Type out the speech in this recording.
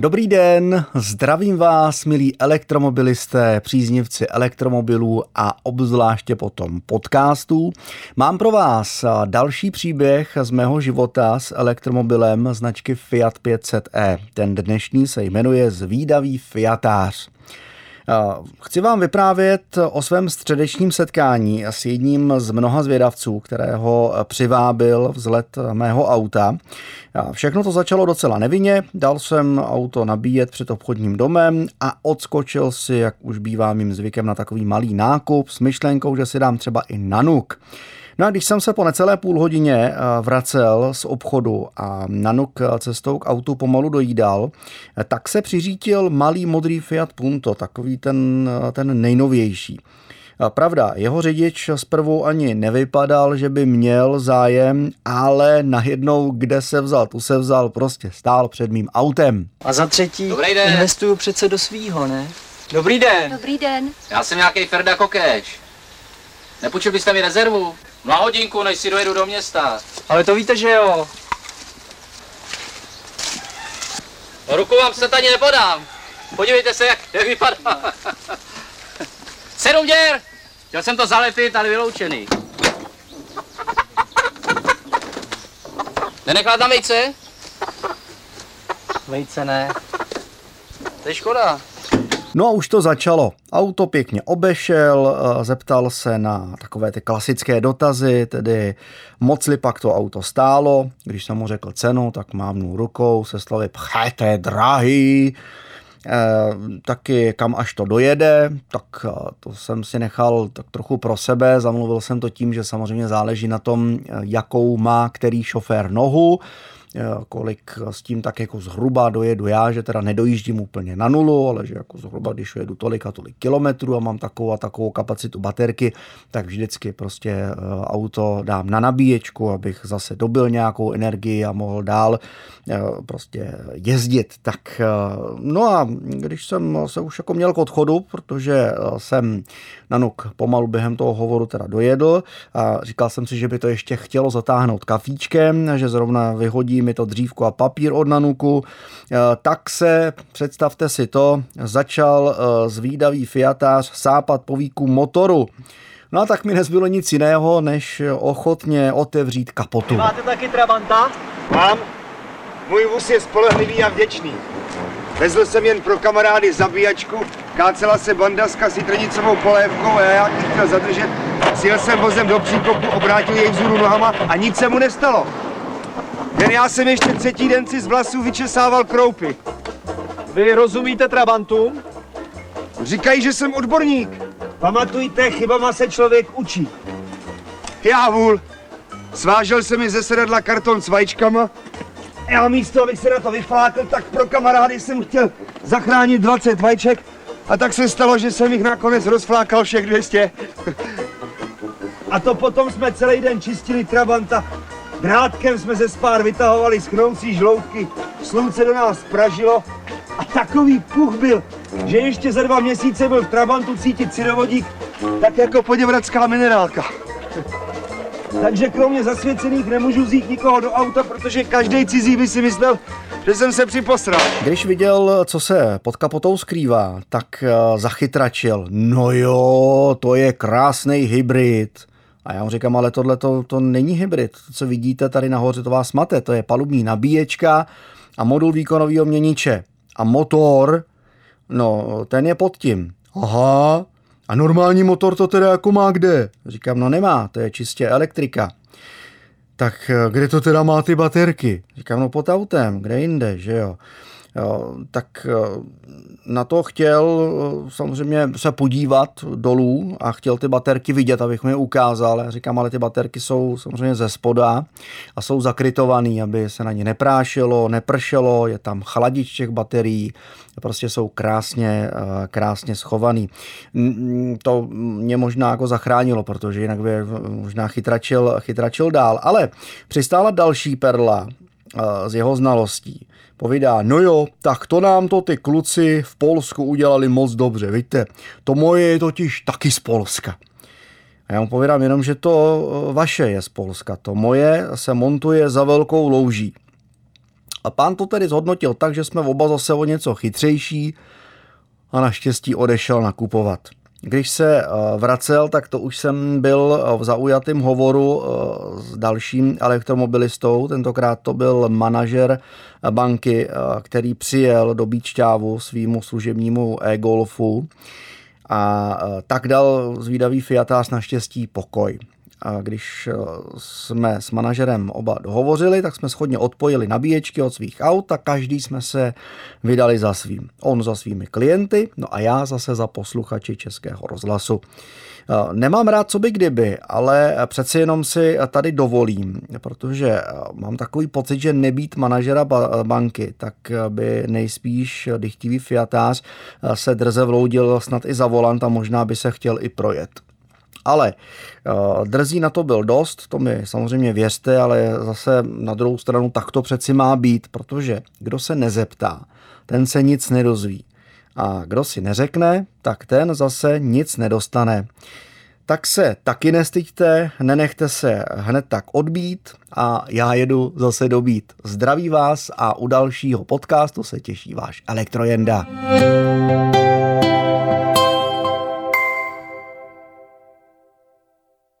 Dobrý den, zdravím vás, milí elektromobilisté, příznivci elektromobilů a obzvláště potom podcastů. Mám pro vás další příběh z mého života s elektromobilem značky Fiat 500e. Ten dnešní se jmenuje Zvídavý Fiatář. Chci vám vyprávět o svém středečním setkání s jedním z mnoha zvědavců, kterého přivábil vzhled mého auta. Všechno to začalo docela nevinně, dal jsem auto nabíjet před obchodním domem a odskočil si, jak už bývá mým zvykem, na takový malý nákup s myšlenkou, že si dám třeba i nanuk. No a když jsem se po necelé půlhodině vracel z obchodu a nanuk cestou k autu pomalu dojídal, tak se přiřítil malý modrý Fiat Punto, takový ten nejnovější. Pravda, jeho řidič zprvu ani nevypadal, že by měl zájem, ale najednou, kde se vzal, tu se vzal, prostě stál před mým autem. A za třetí, investuju přece do svýho, ne? Dobrý den. Dobrý den. Já jsem nějaký Ferda Kokeš. Nepůjčil byste mi rezervu? Na hodinku, než si dojedu do města. Ale to víte, že jo. Ruku vám se tady nepodám. Podívejte se, jak vypadá. 7 děr! Chtěl jsem to zalepit, ale vyloučený. Nenecháte na vejce? Vejce ne. To je škoda. No a už to začalo. Auto pěkně obešel, zeptal se na takové ty klasické dotazy, tedy mocli pak to auto stálo. Když jsem mu řekl cenu, tak mávnul rukou se slovy pchete drahý. Taky kam až to dojede, tak to jsem si nechal tak trochu pro sebe. Zamluvil jsem to tím, že samozřejmě záleží na tom, jakou má který šofér nohu, kolik s tím tak jako zhruba dojedu já, že teda nedojíždím úplně na nulu, ale že jako zhruba, když jedu tolik a tolik kilometrů a mám takovou a takovou kapacitu baterky, tak vždycky prostě auto dám na nabíječku, abych zase dobil nějakou energii a mohl dál prostě jezdit. Tak no a když jsem se už jako měl k odchodu, protože jsem nanuk pomalu během toho hovoru teda dojedl a říkal jsem si, že by to ještě chtělo zatáhnout kafíčkem, že zrovna vyhodí mi to dřívku a papír od nanuku, tak se, představte si to, začal zvídavý fiatář sápat po víku motoru. No a tak mi nezbylo nic jiného, než ochotně otevřít kapotu. Máte taky Trabanta? Mám. Můj vůz je spolehlivý a vděčný. Vezl jsem jen pro kamarády zabíjačku, kácela se banda s kasitrenicovou polévkou a já ji chtěl zadržet. Sjel jsem vozem do příkopu, obrátil jej vzhůru nohama a nic se mu nestalo. Jen já jsem ještě třetí den si z vlasů vyčesával kroupy. Vy rozumíte Trabantu? Říkají, že jsem odborník. Pamatujte, chybama se člověk učí. Já vůl. Svážel se mi ze sedadla karton s vajíčkama. Já místo, abych se na to vyflákl, tak pro kamarády jsem chtěl zachránit 20 vajíček. A tak se stalo, že jsem jich nakonec rozflákal všech 200. A to potom jsme celý den čistili Trabanta. Drátkem jsme ze spár vytahovali schnoucí žloutky, slunce do nás pražilo a takový puch byl, že ještě za 2 měsíce byl v Trabantu cítit syrovodík, tak jako poděbradská minerálka. Takže kromě zasvěcených nemůžu vzít nikoho do auta, protože každý cizí by si myslel, že jsem se připosral. Když viděl, co se pod kapotou skrývá, tak zachytračil. No jo, to je krásnej hybrid. A já mu říkám, ale tohle to není hybrid. To, co vidíte tady nahoře, to vás mate. To je palubní nabíječka a modul výkonového měniče. A motor, no ten je pod tím. Aha, a normální motor to teda jako má kde? Říkám, no nemá, to je čistě elektrika. Tak kde to teda má ty baterky? Říkám, no pod autem, kde jinde, že jo. Tak na to chtěl samozřejmě se podívat dolů a chtěl ty baterky vidět, abych mi je ukázal. Já říkám, ale ty baterky jsou samozřejmě ze spoda a jsou zakrytovaný, aby se na ně neprášilo, nepršelo, je tam chladič těch baterií, prostě jsou krásně schovaný. To mě možná jako zachránilo, protože jinak by možná chytračil dál, ale přistála další perla z jeho znalostí. Povídá, no jo, tak to nám to ty kluci v Polsku udělali moc dobře, víte, to moje je totiž taky z Polska. A já mu povídám jenom, že to vaše je z Polska, to moje se montuje za velkou louží. A pán to tedy zhodnotil tak, že jsme oba zase o něco chytřejší a naštěstí odešel nakupovat. Když se vracel, tak to už jsem byl v zaujatém hovoru s dalším elektromobilistou. Tentokrát to byl manažer banky, který přijel dobít šťávu svýmu služebnímu e-golfu a tak dal zvídavý fiatář naštěstí pokoj. A když jsme s manažerem oba dohovořili, tak jsme shodně odpojili nabíječky od svých aut a každý jsme se vydali za svým. On za svými klienty, no a já zase za posluchači Českého rozhlasu. Nemám rád co by kdyby, ale přeci jenom si tady dovolím, protože mám takový pocit, že nebýt manažera banky, tak by nejspíš dychtivý fiatář se drze vloudil snad i za volant a možná by se chtěl i projet. Ale drzí na to byl dost, to mi samozřejmě věřte, ale zase na druhou stranu tak to přeci má být, protože kdo se nezeptá, ten se nic nedozví. A kdo si neřekne, tak ten zase nic nedostane. Tak se taky nestyďte, nenechte se hned tak odbít a já jedu zase dobít. Zdraví vás a u dalšího podcastu se těší váš Elektrojenda.